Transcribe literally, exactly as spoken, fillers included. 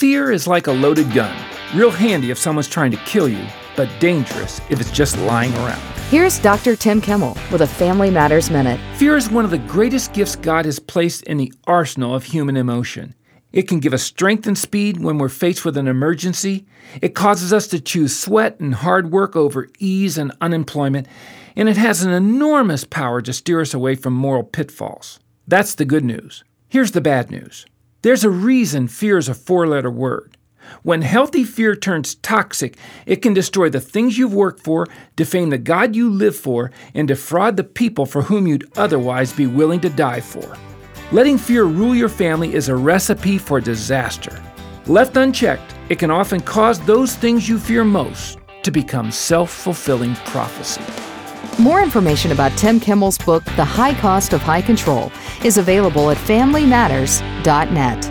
Fear is like a loaded gun, real handy if someone's trying to kill you, but dangerous if it's just lying around. Here's Doctor Tim Kimmel with a Family Matters Minute. Fear is one of the greatest gifts God has placed in the arsenal of human emotion. It can give us strength and speed when we're faced with an emergency. It causes us to choose sweat and hard work over ease and unemployment, and it has an enormous power to steer us away from moral pitfalls. That's the good news. Here's the bad news. There's a reason fear is a four-letter word. When healthy fear turns toxic, it can destroy the things you've worked for, defame the God you live for, and defraud the people for whom you'd otherwise be willing to die for. Letting fear rule your family is a recipe for disaster. Left unchecked, it can often cause those things you fear most to become self-fulfilling prophecy. More information about Tim Kimmel's book, The High Cost of High Control, is available at family matters dot net.